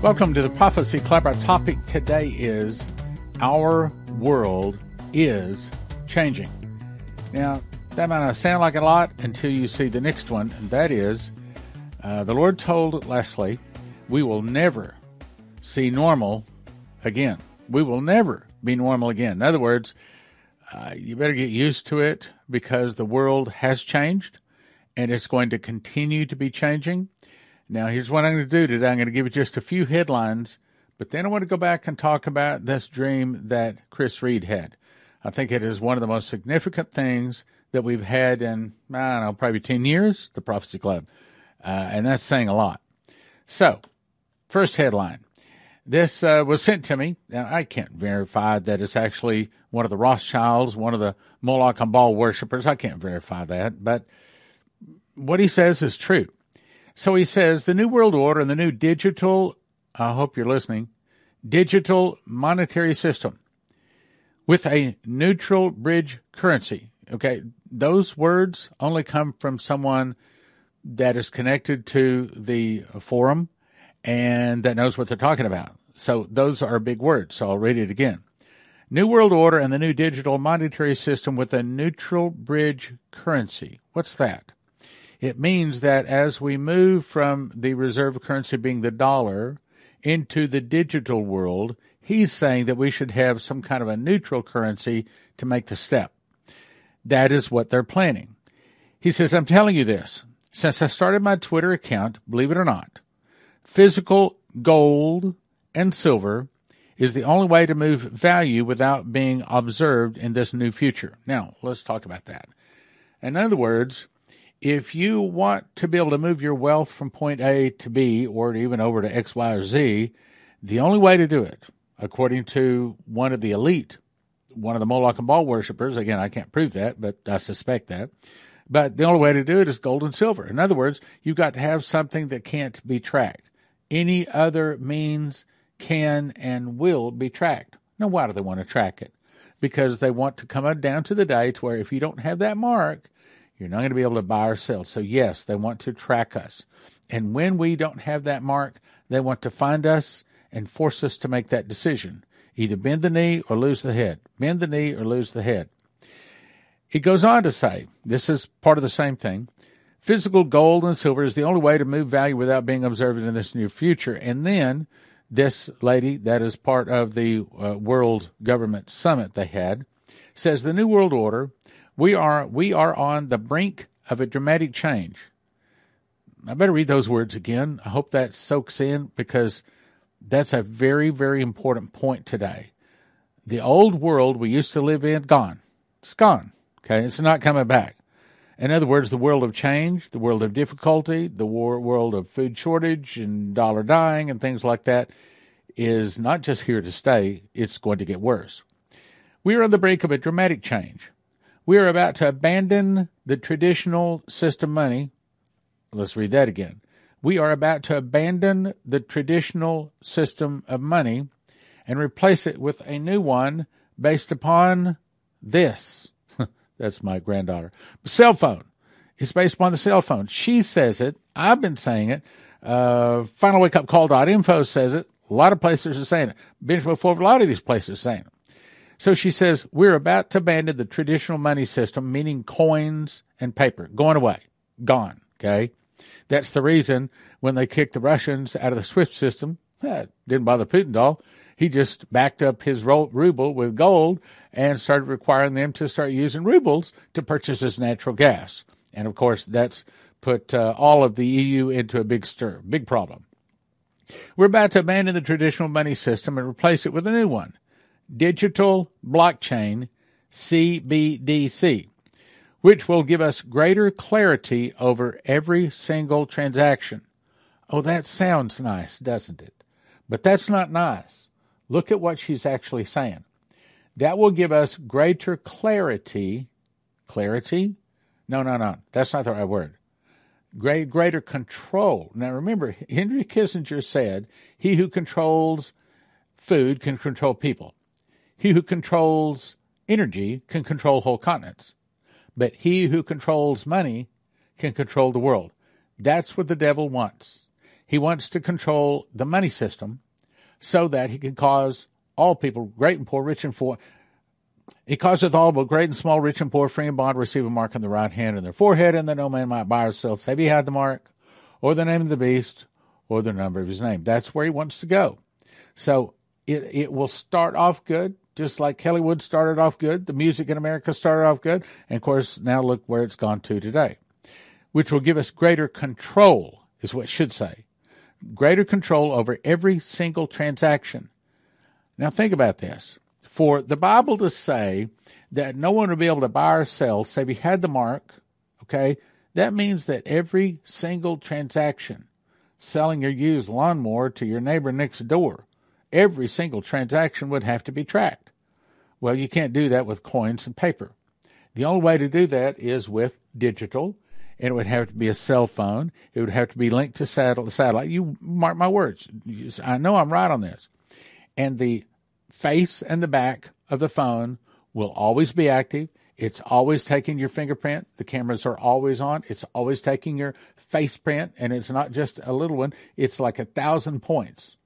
Welcome to the Prophecy Club. Our topic today is Our World is Changing. Now, that might not sound like a lot until you see the next one, and that is the Lord told Leslie, we will never see normal again. We will never be normal again. In other words, you better get used to it because the world has changed and it's going to continue to be changing. Now, here's what I'm going to do today. I'm going to give you just a few headlines, but then I want to go back and talk about this dream that Chris Reed had. I think it is one of the most significant things that we've had in, I don't know, probably 10 years, the Prophecy Club. And that's saying a lot. So, first headline. This was sent to me. Now, I can't verify that it's actually one of the Rothschilds, one of the Moloch and Baal worshippers. I can't verify that. But what he says is true. So he says, the New World Order and the new digital, I hope you're listening, digital monetary system with a neutral bridge currency. Okay, those words only come from someone that is connected to the forum and that knows what they're talking about. So those are big words. So I'll read it again. New World Order and the new digital monetary system with a neutral bridge currency. What's that? It means that as we move from the reserve currency being the dollar into the digital world, he's saying that we should have some kind of a neutral currency to make the step. That is what they're planning. He says, I'm telling you this. Since I started my Twitter account, believe it or not, physical gold and silver is the only way to move value without being observed in this new future. Now, let's talk about that. In other words, if you want to be able to move your wealth from point A to B or even over to X, Y, or Z, the only way to do it, according to one of the elite, one of the Moloch and Baal worshippers, again, I can't prove that, but I suspect that, but the only way to do it is gold and silver. In other words, you've got to have something that can't be tracked. Any other means can and will be tracked. Now, why do they want to track it? Because they want to come down to the day to where if you don't have that mark, you're not going to be able to buy or sell. So, yes, they want to track us. And when we don't have that mark, they want to find us and force us to make that decision. Either bend the knee or lose the head. Bend the knee or lose the head. It goes on to say, this is part of the same thing, physical gold and silver is the only way to move value without being observed in this new future. And then this lady that is part of the World Government Summit they had says, the New World Order, we are on the brink of a dramatic change. I better read those words again. I hope that soaks in because that's a very, very important point today. The old world we used to live in, gone. It's gone. Okay, it's not coming back. In other words, the world of change, the world of difficulty, the world of food shortage and dollar dying and things like that is not just here to stay, it's going to get worse. We are on the brink of a dramatic change. We are about to abandon the traditional system money. Let's read that again. We are about to abandon the traditional system of money and replace it with a new one based upon this. That's my granddaughter. Cell phone. It's based upon the cell phone. She says it. I've been saying it. FinalWakeUpCall.info says it. A lot of places are saying it. Benjamin Fulford, a lot of these places are saying it. So she says, we're about to abandon the traditional money system, meaning coins and paper. Going away. Gone. Okay? That's the reason when they kicked the Russians out of the Swift system, that didn't bother Putin at all. He just backed up his ruble with gold and started requiring them to start using rubles to purchase his natural gas. And, of course, that's put all of the EU into a big stir, big problem. We're about to abandon the traditional money system and replace it with a new one, digital blockchain, CBDC, which will give us greater clarity over every single transaction. Oh, that sounds nice, doesn't it? But that's not nice. Look at what she's actually saying. That will give us greater clarity. Clarity? No. That's not the right word. Greater control. Now, remember, Henry Kissinger said, he who controls food can control people. He who controls energy can control whole continents. But he who controls money can control the world. That's what the devil wants. He wants to control the money system so that he can cause all people, great and poor, rich and poor. He causeth all, both great and small, rich and poor, free and bond, receive a mark on the right hand and their forehead, and that no man might buy or sell, save he had the mark, or the name of the beast, or the number of his name. That's where he wants to go. So it will start off good, just like Kelly Wood started off good, the music in America started off good, and of course, now look where it's gone to today, which will give us greater control, is what it should say. Greater control over every single transaction. Now think about this. For the Bible to say that no one would be able to buy or sell, say we had the mark, okay, that means that every single transaction, selling your used lawnmower to your neighbor next door, every single transaction would have to be tracked. Well, you can't do that with coins and paper. The only way to do that is with digital, and it would have to be a cell phone. It would have to be linked to satellite. You mark my words. I know I'm right on this. And the face and the back of the phone will always be active. It's always taking your fingerprint. The cameras are always on. It's always taking your face print, and it's not just a little one. It's like 1,000 points.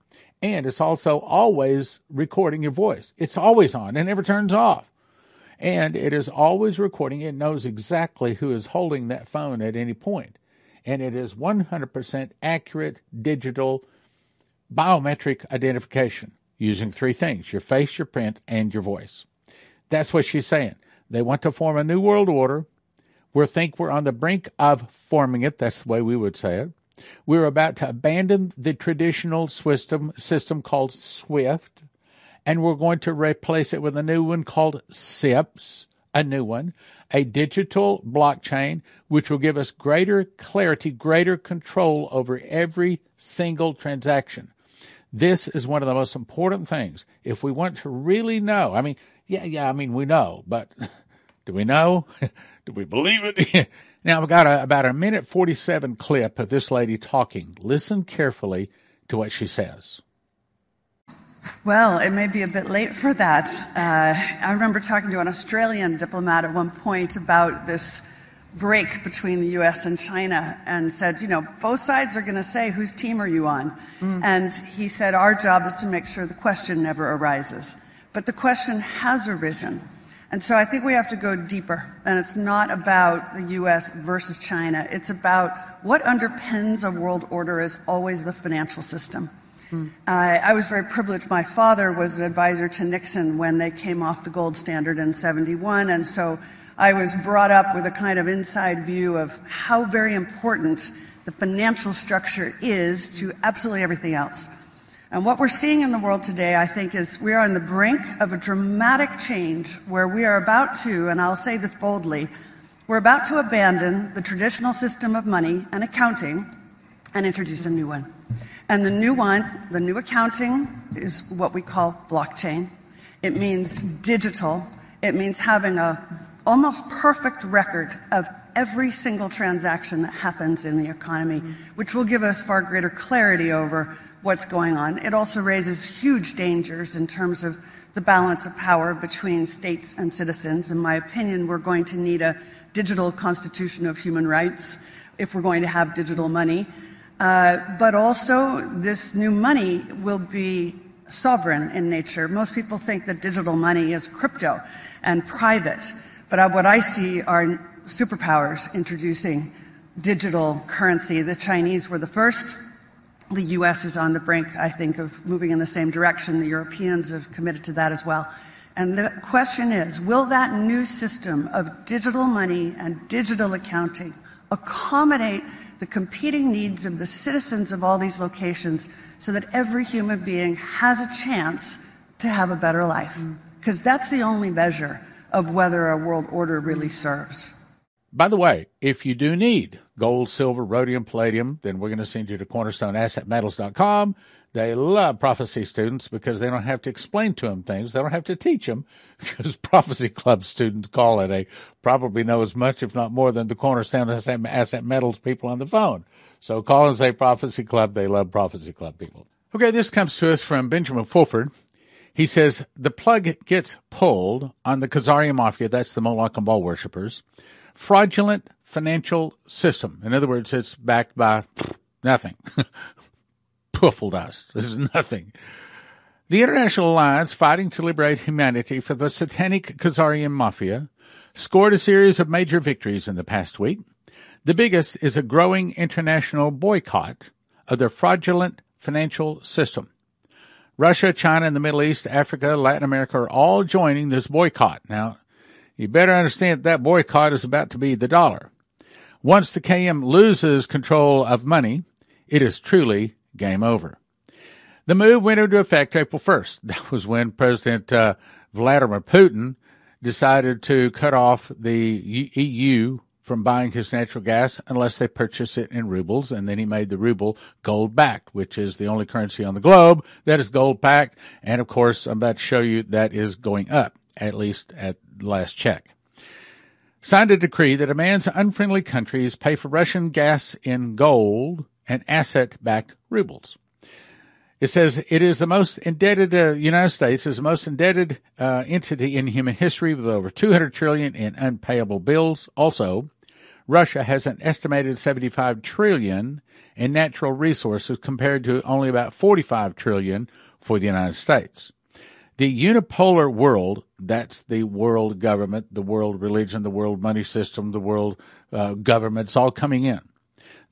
And it's also always recording your voice. It's always on. It never turns off. And it is always recording. It knows exactly who is holding that phone at any point. And it is 100% accurate digital biometric identification using three things: your face, your print, and your voice. That's what she's saying. They want to form a new world order. We think we're on the brink of forming it. That's the way we would say it. We're about to abandon the traditional system called Swift, and we're going to replace it with a new one called SIPS, a digital blockchain, which will give us greater clarity, greater control over every single transaction. This is one of the most important things. If we want to really know, we know, but do we know? Do we believe it? Now, we've got about a 1:47 clip of this lady talking. Listen carefully to what she says. Well, it may be a bit late for that. I remember talking to an Australian diplomat at one point about this break between the U.S. and China, and said, both sides are going to say, whose team are you on? And he said, our job is to make sure the question never arises. But the question has arisen. And so I think we have to go deeper. And it's not about the U.S. versus China. It's about what underpins a world order is always the financial system. I was very privileged. My father was an advisor to Nixon when they came off the gold standard in 1971, and so I was brought up with a kind of inside view of how very important the financial structure is to absolutely everything else. And what we're seeing in the world today, I think, is we are on the brink of a dramatic change where we are about to, and I'll say this boldly, we're about to abandon the traditional system of money and accounting and introduce a new one. And the new accounting is what we call blockchain. It means digital. It means having a almost perfect record of every single transaction that happens in the economy, which will give us far greater clarity over what's going on. It also raises huge dangers in terms of the balance of power between states and citizens. In my opinion, we're going to need a digital constitution of human rights if we're going to have digital money. But also, this new money will be sovereign in nature. Most people think that digital money is crypto and private, but what I see are superpowers introducing digital currency. The Chinese were the first. The U.S. is on the brink, I think, of moving in the same direction. The Europeans have committed to that as well. And the question is, will that new system of digital money and digital accounting accommodate the competing needs of the citizens of all these locations so that every human being has a chance to have a better life? Because that's the only measure of whether a world order really serves. By the way, if you do need gold, silver, rhodium, palladium, then we're going to send you to CornerstoneAssetMetals.com. They love prophecy students because they don't have to explain to them things. They don't have to teach them, because Prophecy Club students call it. They probably know as much, if not more, than the Cornerstone Asset Metals people on the phone. So call and say Prophecy Club. They love Prophecy Club people. Okay, this comes to us from Benjamin Fulford. He says, the plug gets pulled on the Khazarian Mafia, that's the Moloch and Baal worshippers, fraudulent financial system. In other words, it's backed by nothing. truffle dust. This is nothing. The international alliance fighting to liberate humanity for the satanic Khazarian Mafia scored a series of major victories in the past week. The biggest is a growing international boycott of their fraudulent financial system. Russia, China, and the Middle East, Africa, Latin America are all joining this boycott. Now, you better understand that boycott is about to be the dollar. Once the KM loses control of money, it is truly game over. The move went into effect April 1st. That was when President Vladimir Putin decided to cut off the EU from buying his natural gas unless they purchase it in rubles, and then he made the ruble gold-backed, which is the only currency on the globe that is gold-backed, and of course, I'm about to show you that is going up, at least at last check. Signed a decree that demands unfriendly countries pay for Russian gas in gold and asset-backed rubles. It says it is the most indebted, United States is the most indebted entity in human history with over $200 trillion in unpayable bills. Also, Russia has an estimated $75 trillion in natural resources compared to only about $45 trillion for the United States. The unipolar world, that's the world government, the world religion, the world money system, the world governments all coming in.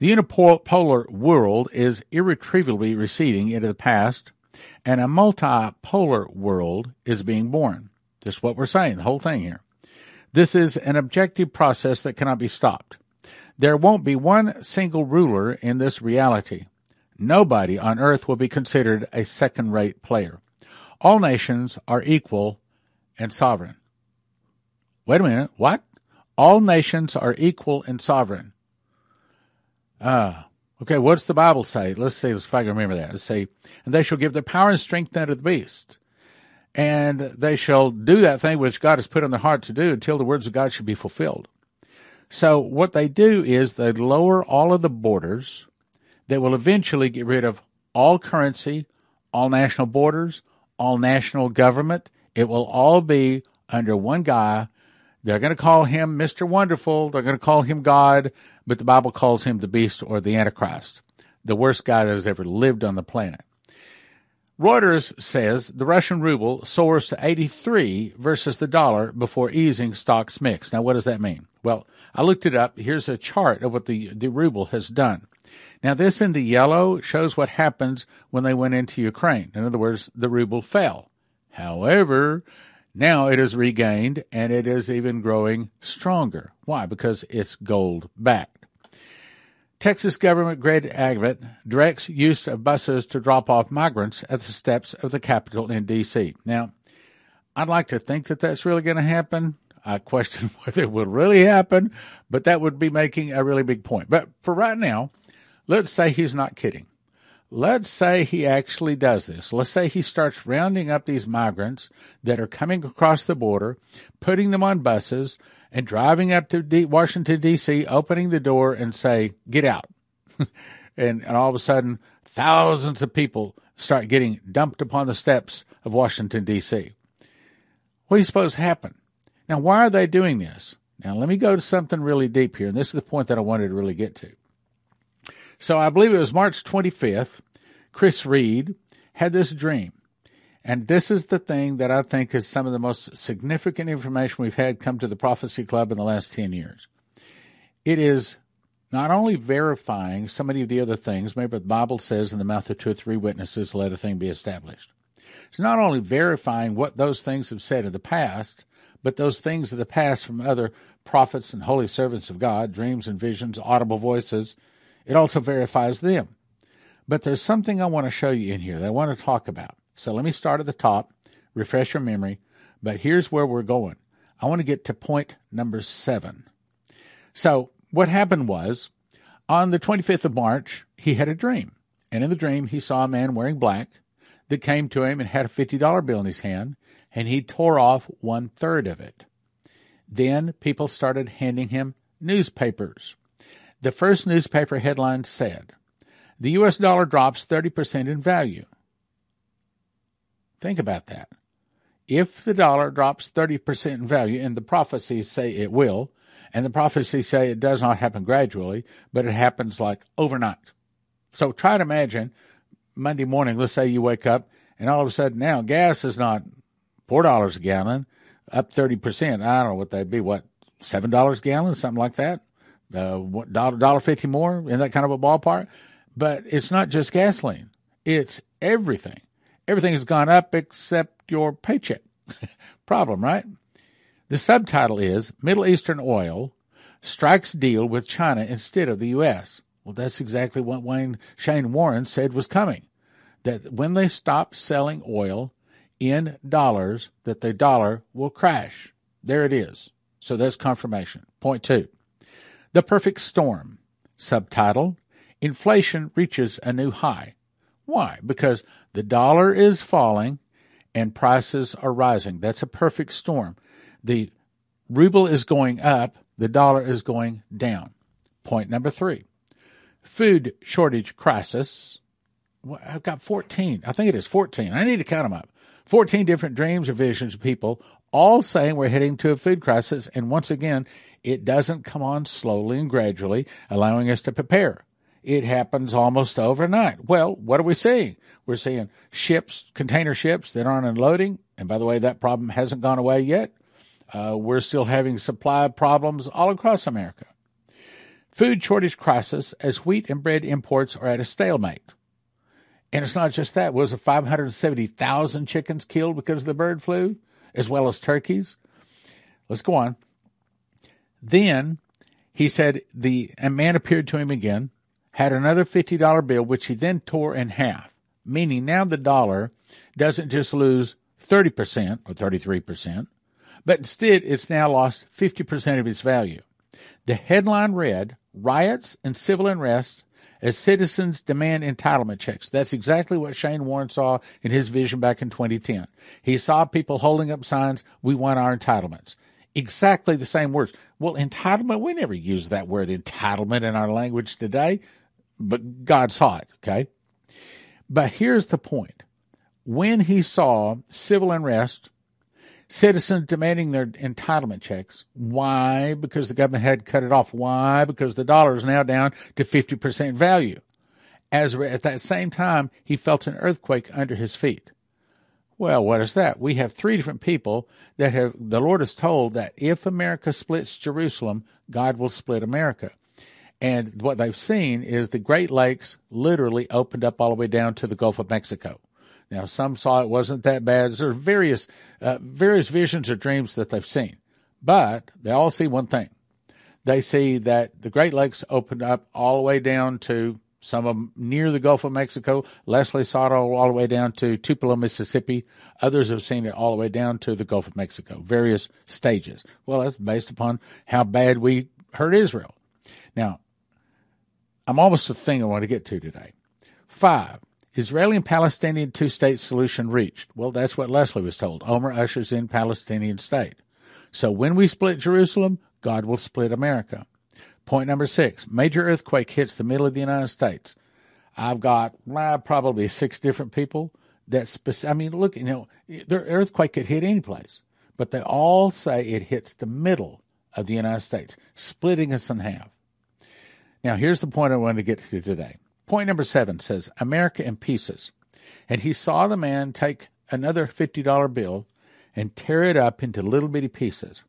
The unipolar world is irretrievably receding into the past, and a multipolar world is being born. This is what we're saying, the whole thing here. This is an objective process that cannot be stopped. There won't be one single ruler in this reality. Nobody on earth will be considered a second-rate player. All nations are equal and sovereign. Wait a minute, what? All nations are equal and sovereign. Okay, what's the Bible say? Let's see if I can remember that. Let's see. And they shall give their power and strength unto the beast. And they shall do that thing which God has put on their heart to do until the words of God should be fulfilled. So what they do is they lower all of the borders. They will eventually get rid of all currency, all national borders, all national government. It will all be under one guy. They're going to call him Mr. Wonderful. They're going to call him God, but the Bible calls him the beast or the Antichrist, the worst guy that has ever lived on the planet. Reuters says the Russian ruble soars to 83 versus the dollar before easing stocks mix. Now, what does that mean? Well, I looked it up. Here's a chart of what the ruble has done. Now, this in the yellow shows what happens when they went into Ukraine. In other words, the ruble fell. However, now it is regained, and it is even growing stronger. Why? Because it's gold-backed. Texas government Greg Abbott directs use of buses to drop off migrants at the steps of the Capitol in D.C. Now, I'd like to think that that's really going to happen. I question whether it will really happen, but that would be making a really big point. But for right now, let's say he's not kidding. Let's say he actually does this. Let's say he starts rounding up these migrants that are coming across the border, putting them on buses, and driving up to Washington, D.C., opening the door and say, get out. and all of a sudden, thousands of people start getting dumped upon the steps of Washington, D.C. What do you suppose happened? Now, why are they doing this? Now, let me go to something really deep here, and this is the point that I wanted to really get to. So I believe it was March 25th, Chris Reed had this dream. And this is the thing that I think is some of the most significant information we've had come to the Prophecy Club in the last 10 years. It is not only verifying so many of the other things, maybe the Bible says in the mouth of two or three witnesses, let a thing be established. It's not only verifying what those things have said in the past, but those things of the past from other prophets and holy servants of God, dreams and visions, audible voices, it also verifies them. But there's something I want to show you in here that I want to talk about. So let me start at the top, refresh your memory, but here's where we're going. I want to get to point number 7. So what happened was, on the 25th of March, he had a dream. And in the dream, he saw a man wearing black that came to him and had a $50 bill in his hand, and he tore off 1/3 of it. Then people started handing him newspapers. The first newspaper headline said, the U.S. dollar drops 30% in value. Think about that. If the dollar drops 30% in value, and the prophecies say it will, and the prophecies say it does not happen gradually, but it happens like overnight. So try to imagine Monday morning, let's say you wake up, and all of a sudden now gas is not $4 a gallon, up 30%. I don't know what that'd be, what, $7 a gallon, something like that? $1.50 more, in that kind of a ballpark? But it's not just gasoline. It's everything. Everything has gone up except your paycheck. Problem, right? The subtitle is, Middle Eastern Oil Strikes Deal with China Instead of the U.S. Well, that's exactly what Wayne Shane Warren said was coming, that when they stop selling oil in dollars, that the dollar will crash. There it is. So that's confirmation. Point two, the perfect storm. Subtitle, Inflation Reaches a New High. Why? Because the dollar is falling and prices are rising. That's a perfect storm. The ruble is going up. The dollar is going down. Point number three, food shortage crisis. Well, I've got 14. I think it is 14. I need to count them up. 14 different dreams or visions of people all saying we're heading to a food crisis. And once again, it doesn't come on slowly and gradually, allowing us to prepare. It happens almost overnight. Well, what are we seeing? We're seeing ships, container ships that aren't unloading. And by the way, that problem hasn't gone away yet. We're still having supply problems all across America. Food shortage crisis as wheat and bread imports are at a stalemate. And it's not just that. Was it 570,000 chickens killed because of the bird flu, as well as turkeys? Let's go on. Then he said a man appeared to him again, had another $50 bill, which he then tore in half, meaning now the dollar doesn't just lose 30% or 33%, but instead it's now lost 50% of its value. The headline read, Riots and Civil Unrest as Citizens Demand Entitlement Checks. That's exactly what Shane Warren saw in his vision back in 2010. He saw people holding up signs, we want our entitlements. Exactly the same words. Well, entitlement, we never use that word entitlement in our language today. But God saw it, okay? But here's the point. When he saw civil unrest, citizens demanding their entitlement checks, why? Because the government had cut it off. Why? Because the dollar is now down to 50% value. At that same time, he felt an earthquake under his feet. Well, what is that? We have three different people that have, the Lord has told that if America splits Jerusalem, God will split America. And what they've seen is the Great Lakes literally opened up all the way down to the Gulf of Mexico. Now, some saw it wasn't that bad. There are various visions or dreams that they've seen. But they all see one thing. They see that the Great Lakes opened up all the way down to, some of them near the Gulf of Mexico. Leslie saw it all the way down to Tupelo, Mississippi. Others have seen it all the way down to the Gulf of Mexico, various stages. Well, that's based upon how bad we hurt Israel. Now, I'm almost the thing I want to get to today. 5, Israeli and Palestinian two-state solution reached. Well, that's what Leslie was told. Omer ushers in Palestinian state. So when we split Jerusalem, God will split America. Point number 6, major earthquake hits the middle of the United States. I've got probably 6 different people that, look, their earthquake could hit any place, but they all say it hits the middle of the United States, splitting us in half. Now, here's the point I wanted to get to today. Point number 7 says, America in pieces. And he saw the man take another $50 bill and tear it up into little bitty pieces.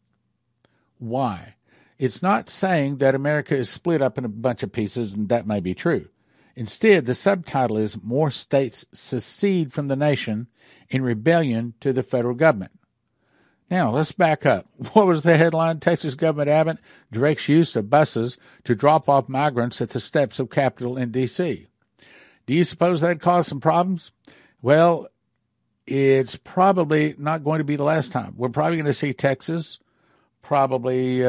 Why? It's not saying that America is split up in a bunch of pieces, and that may be true. Instead, the subtitle is, More States Secede from the Nation in Rebellion to the Federal Government. Now, let's back up. What was the headline? Texas Governor Abbott directs use of buses to drop off migrants at the steps of Capitol in D.C. Do you suppose that caused some problems? Well, it's probably not going to be the last time. We're probably going to see Texas, probably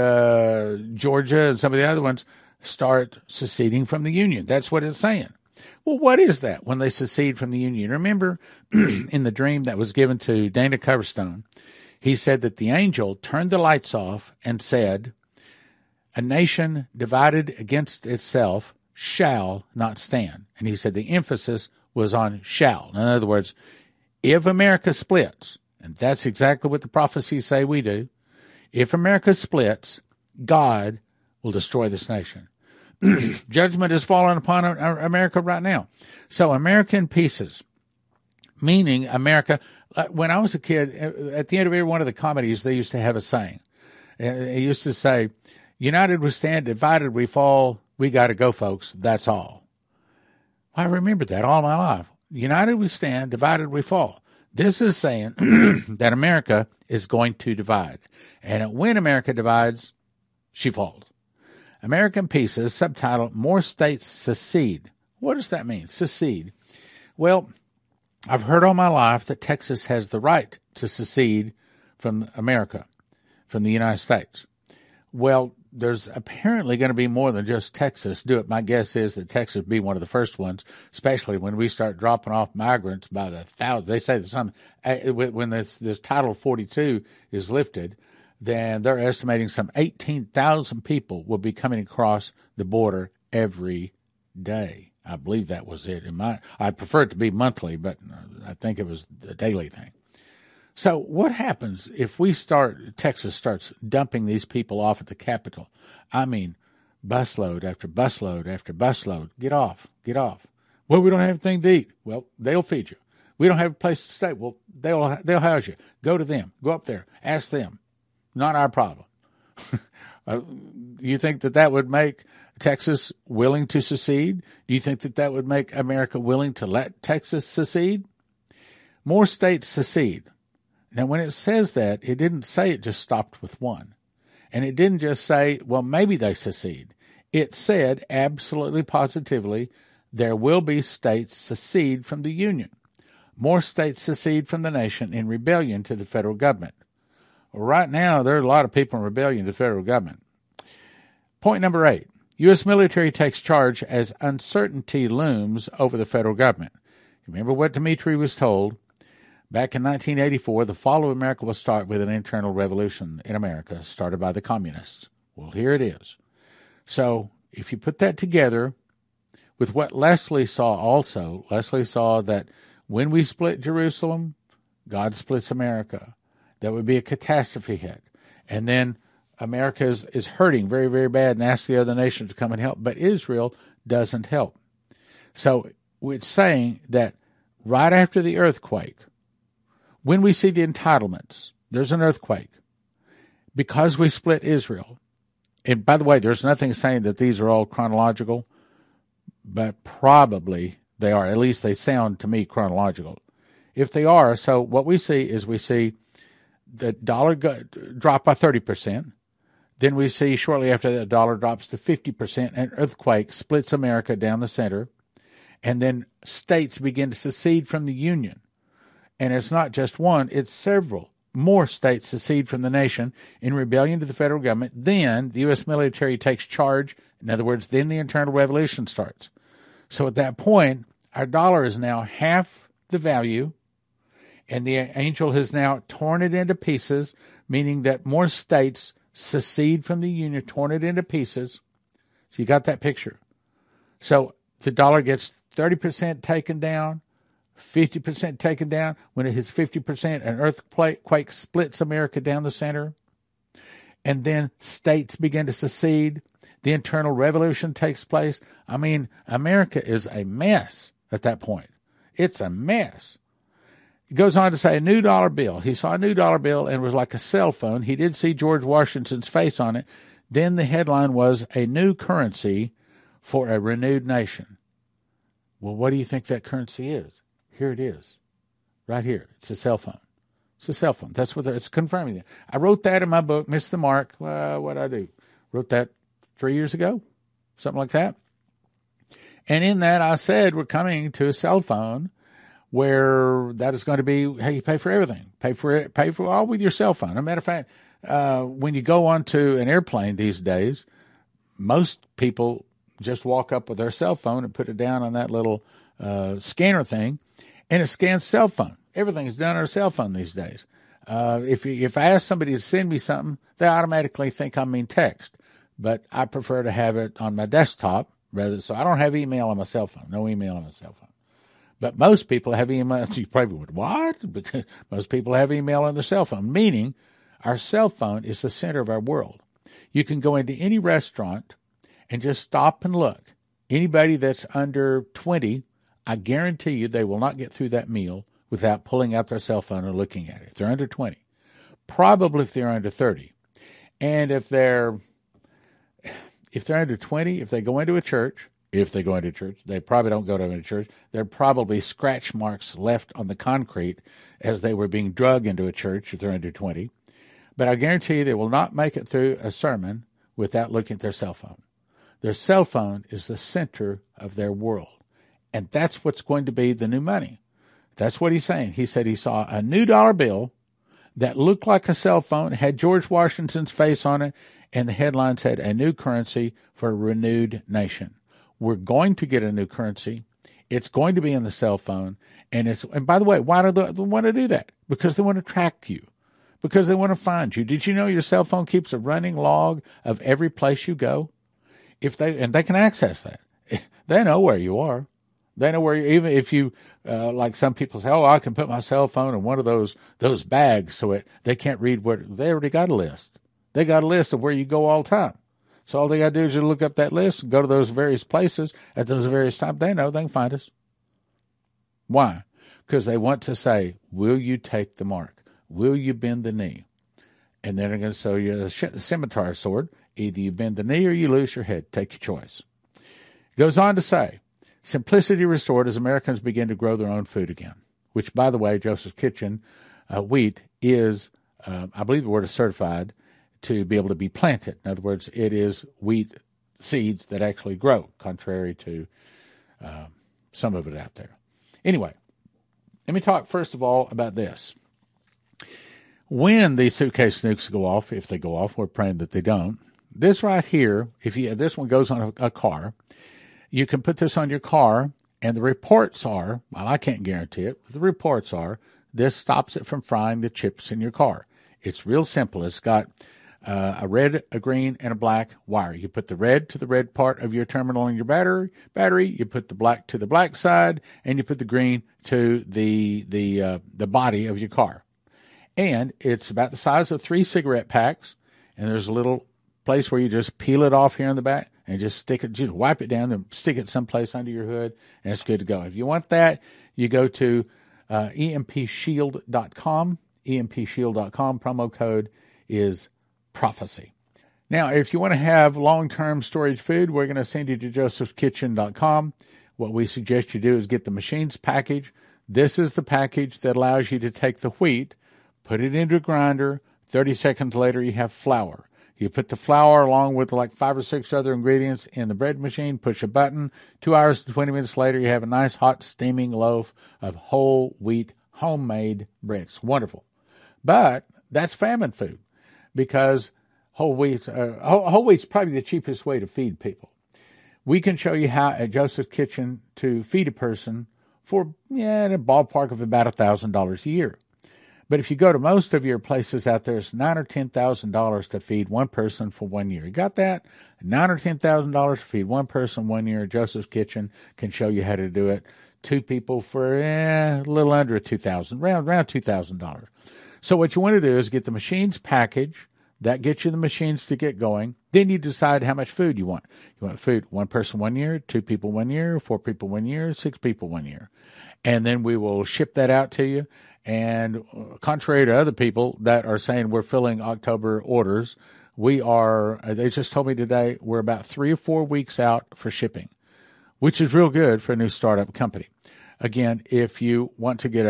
Georgia, and some of the other ones start seceding from the Union. That's what it's saying. Well, what is that when they secede from the Union? Remember in the dream that was given to Dana Coverstone, he said that the angel turned the lights off and said, a nation divided against itself shall not stand. And he said the emphasis was on shall. In other words, if America splits, and that's exactly what the prophecies say we do, if America splits, God will destroy this nation. Judgment is falling upon America right now. So America in pieces, meaning America. When I was a kid, at the end of every one of the comedies, they used to have a saying. It used to say, "United we stand, divided we fall. We got to go, folks. That's all." I remembered that all my life. United we stand, divided we fall. This is saying that America is going to divide. And when America divides, she falls. American Pieces, subtitle, More States Secede. What does that mean, secede? Well, I've heard all my life that Texas has the right to secede from America, from the United States. Well, there's apparently going to be more than just Texas do it. My guess is that Texas will be one of the first ones, especially when we start dropping off migrants by the thousands. They say that when this Title 42 is lifted, then they're estimating some 18,000 people will be coming across the border every day. I believe that was it. I prefer it to be monthly, but I think it was a daily thing. So what happens if Texas starts dumping these people off at the Capitol? I mean, busload after busload after busload. Get off. Well, we don't have anything to eat. Well, they'll feed you. We don't have a place to stay. Well, they'll house you. Go to them. Go up there. Ask them. Not our problem. You think that would make Texas willing to secede? Do you think that would make America willing to let Texas secede? More states secede. Now, when it says that, it didn't say it just stopped with one. And it didn't just say, well, maybe they secede. It said absolutely positively, there will be states secede from the Union. More states secede from the nation in rebellion to the federal government. Well, right now, there are a lot of people in rebellion to the federal government. Point number 8. U.S. military takes charge as uncertainty looms over the federal government. Remember what Dimitri was told? Back in 1984, the fall of America will start with an internal revolution in America started by the communists. Well, here it is. So if you put that together with what Leslie saw also, Leslie saw that when we split Jerusalem, God splits America. That would be a catastrophe hit. And then America is hurting very, very bad and asks the other nations to come and help. But Israel doesn't help. So it's saying that right after the earthquake, when we see the entitlements, there's an earthquake. Because we split Israel, and by the way, there's nothing saying that these are all chronological, but probably they are. At least they sound to me chronological. If they are, so what we see is we see the dollar drop by 30%. Then we see shortly after that, the dollar drops to 50%, an earthquake splits America down the center, and then states begin to secede from the Union. And it's not just one, it's several. More states secede from the nation in rebellion to the federal government. Then the U.S. military takes charge. In other words, then the internal revolution starts. So at that point, our dollar is now half the value, and the angel has now torn it into pieces, meaning that more states secede from the Union, torn it into pieces. So you got that picture. So the dollar gets 30% taken down, 50% taken down. When it hits 50%, an earthquake splits America down the center. And then states begin to secede. The internal revolution takes place. I mean, America is a mess at that point. It's a mess. He goes on to say a new dollar bill. He saw a new dollar bill and it was like a cell phone. He did see George Washington's face on it. Then the headline was a new currency for a renewed nation. Well, what do you think that currency is? Here it is, right here. It's a cell phone. That's what it's confirming. That. I wrote that in my book, Missed the Mark. What did I do? Wrote that 3 years ago, something like that. And in that, I said we're coming to a cell phone where that is going to be how you pay for everything. Pay for all with your cell phone. As a matter of fact, when you go onto an airplane these days, most people just walk up with their cell phone and put it down on that little scanner thing, and it scans cell phone. Everything is done on a cell phone these days. If I ask somebody to send me something, they automatically think I mean text, but I prefer to have it on my desktop rather. So I don't have email on my cell phone. No email on my cell phone. But most people have email. You probably would, what? Because most people have email on their cell phone, meaning our cell phone is the center of our world. You can go into any restaurant and just stop and look. Anybody that's under 20, I guarantee you they will not get through that meal without pulling out their cell phone and looking at it. If they're under 20, probably if they're under 30. And if they're under 20, if they go into a church, they probably don't go to a church. There are probably scratch marks left on the concrete as they were being drugged into a church if they're under 20. But I guarantee you they will not make it through a sermon without looking at their cell phone. Their cell phone is the center of their world. And that's what's going to be the new money. That's what he's saying. He said he saw a new dollar bill that looked like a cell phone, had George Washington's face on it, and the headline said, "A new currency for a renewed nation." We're going to get a new currency. It's going to be in the cell phone. And by the way, why do they want to do that? Because they want to track you. Because they want to find you. Did you know your cell phone keeps a running log of every place you go? And they can access that. They know where you are. They know where you, even if you, like some people say, I can put my cell phone in one of those bags so they can't read what, they already got a list. They got a list of where you go all the time. So all they got to do is you look up that list and go to those various places at those various times. They know they can find us. Why? Because they want to say, will you take the mark? Will you bend the knee? And then they're going to show you a scimitar sword. Either you bend the knee or you lose your head. Take your choice. Goes on to say, simplicity restored as Americans begin to grow their own food again, which, by the way, Joseph's Kitchen wheat is, I believe the word is certified to be able to be planted. In other words, it is wheat seeds that actually grow, contrary to some of it out there. Anyway, let me talk first of all about this. When these suitcase nukes go off, if they go off, we're praying that they don't. This right here, this one goes on a car. You can put this on your car, and the reports are, well, I can't guarantee it, but the reports are this stops it from frying the chips in your car. It's real simple. It's got a red, a green, and a black wire. You put the red to the red part of your terminal in your battery. You put the black to the black side, and you put the green to the body of your car. And it's about the size of 3 cigarette packs, and there's a little place where you just peel it off here in the back. And just stick it, just wipe it down, then stick it someplace under your hood, and it's good to go. If you want that, you go to EMPshield.com. EMPshield.com. Promo code is prophecy. Now, if you want to have long-term storage food, we're going to send you to josephskitchen.com. What we suggest you do is get the machines package. This is the package that allows you to take the wheat, put it into a grinder. 30 seconds later, you have flour. You put the flour along with like 5 or 6 other ingredients in the bread machine, push a button. 2 hours and 20 minutes later, you have a nice hot steaming loaf of whole wheat homemade bread. It's wonderful. But that's famine food because whole wheat's probably the cheapest way to feed people. We can show you how at Joseph's Kitchen to feed a person for in a ballpark of about $1,000 a year. But if you go to most of your places out there, it's $9,000 or $10,000 to feed one person for 1 year. You got that? $9,000 or $10,000 to feed one person 1 year. Joseph's Kitchen can show you how to do it. 2 people for a little under $2,000, around $2,000. So what you want to do is get the machines package. That gets you the machines to get going. Then you decide how much food you want. You want food, 1 person 1 year, 2 people 1 year, 4 people 1 year, 6 people 1 year. And then we will ship that out to you. And contrary to other people that are saying we're filling October orders, they just told me today, we're about 3 or 4 weeks out for shipping, which is real good for a new startup company. Again, if you want to get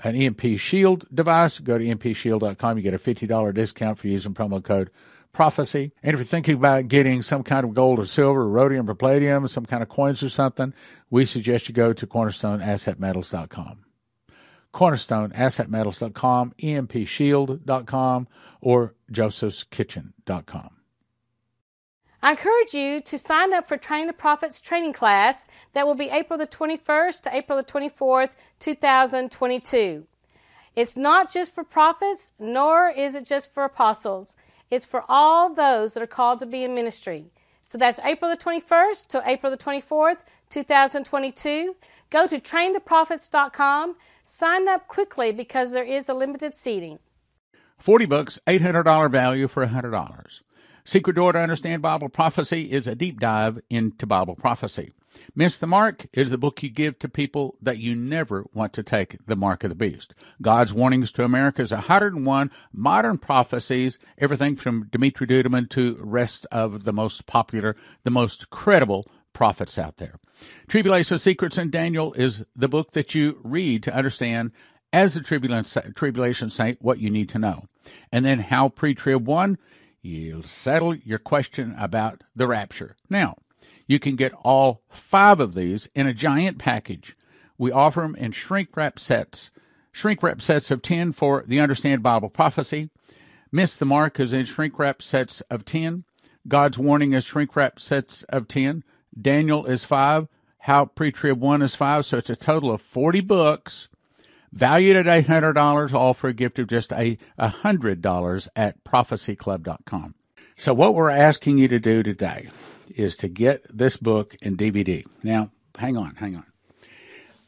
an EMP Shield device, go to EMPshield.com. You get a $50 discount for using promo code prophecy. And if you're thinking about getting some kind of gold or silver, or rhodium or palladium, some kind of coins or something, we suggest you go to CornerstoneAssetMetals.com. CornerstoneAssetMetals.com, EMPshield.com, or josephskitchen.com. I encourage you to sign up for Train the Prophets training class that will be April the 21st to April the 24th, 2022. It's not just for prophets, nor is it just for apostles. It's for all those that are called to be in ministry. So that's April the 21st to April the 24th, 2022. Go to traintheprophets.com. Sign up quickly because there is a limited seating. $40, $800 value for $100. Secret Door to Understand Bible Prophecy is a deep dive into Bible prophecy. Miss the Mark is the book you give to people that you never want to take the mark of the beast. God's Warnings to America is 101 modern prophecies, everything from Dimitri to rest of the most popular, the most credible prophets out there. Tribulation Secrets in Daniel is the book that you read to understand as a tribulation saint what you need to know. And then How Pre-Trib 1, you'll settle your question about the rapture. Now, you can get all 5 of these in a giant package. We offer them in shrink wrap sets of 10 for the Understand Bible Prophecy. Miss the Mark is in shrink wrap sets of 10. God's Warning is shrink wrap sets of 10. Daniel is 5. How Pre-Trib 1 is 5. So it's a total of 40 books valued at $800, all for a gift of just $100 at prophecyclub.com. So what we're asking you to do today is to get this book in DVD. Now, hang on.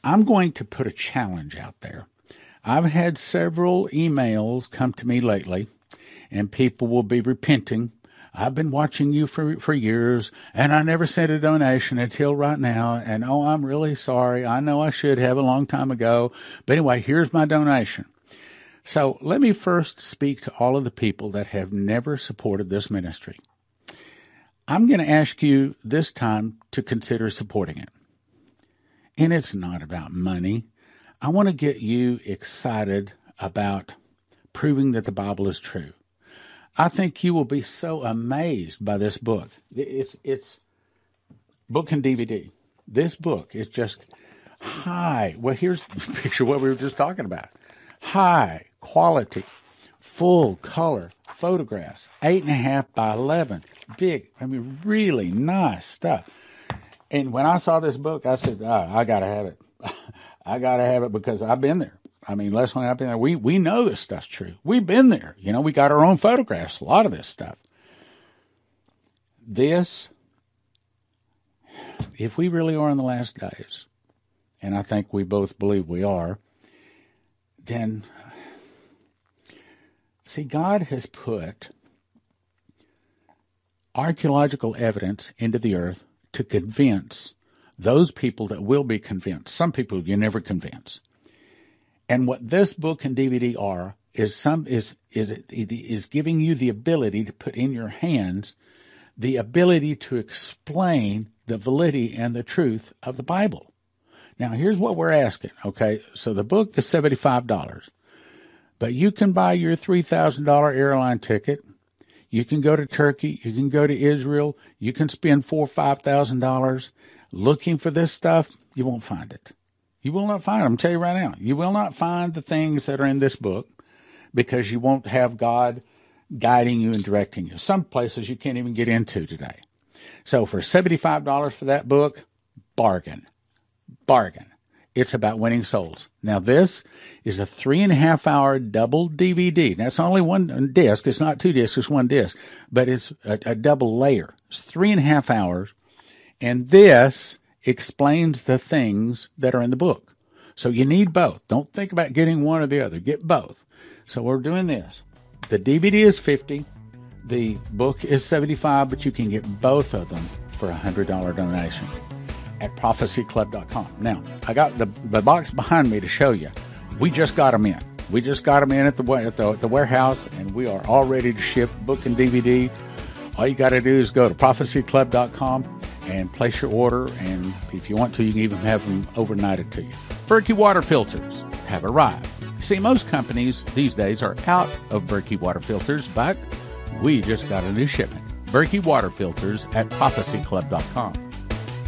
I'm going to put a challenge out there. I've had several emails come to me lately, and people will be repenting. I've been watching you for years, and I never sent a donation until right now, and oh, I'm really sorry. I know I should have a long time ago, but anyway, here's my donation. So let me first speak to all of the people that have never supported this ministry. I'm going to ask you this time to consider supporting it. And it's not about money. I want to get you excited about proving that the Bible is true. I think you will be so amazed by this book. It's book and DVD. This book is just high. Well, here's the picture of what we were just talking about. High quality, full color photographs, 8.5 by 11, big. I mean, really nice stuff. And when I saw this book, I said, oh, I got to have it. I got to have it because I've been there. I mean, Leslie and I've been there. We know this stuff's true. We've been there. You know, we got our own photographs, a lot of this stuff. This, if we really are in the last days, and I think we both believe we are, then, see, God has put archaeological evidence into the earth to convince those people that will be convinced. Some people you never convince. And what this book and DVD are is giving you the ability to put in your hands the ability to explain the validity and the truth of the Bible. Now, here's what we're asking, okay? So the book is $75, but you can buy your $3,000 airline ticket. You can go to Turkey. You can go to Israel. You can spend $4,000 or $5,000 looking for this stuff. You won't find it. You will not find them. I'm telling you right now, you will not find the things that are in this book because you won't have God guiding you and directing you. Some places you can't even get into today. So for $75 for that book, bargain. It's about winning souls. Now this is a 3.5 hour double DVD. That's only one disc. It's not two discs. It's one disc, but it's a double layer. It's 3.5 hours. And this explains the things that are in the book. So you need both. Don't think about getting one or the other. Get both. So we're doing this. The DVD is $50. The book is $75, but you can get both of them for a $100 donation at prophecyclub.com. Now, I got the box behind me to show you. We just got them in. We just got them in at the warehouse, and we are all ready to ship book and DVD. All you got to do is go to prophecyclub.com and place your order, and if you want to, you can even have them overnighted to you. Berkey Water Filters have arrived. See, most companies these days are out of Berkey Water Filters, but we just got a new shipment. Berkey Water Filters at prophecyclub.com.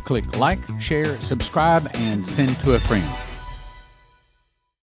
Click like, share, subscribe, and send to a friend.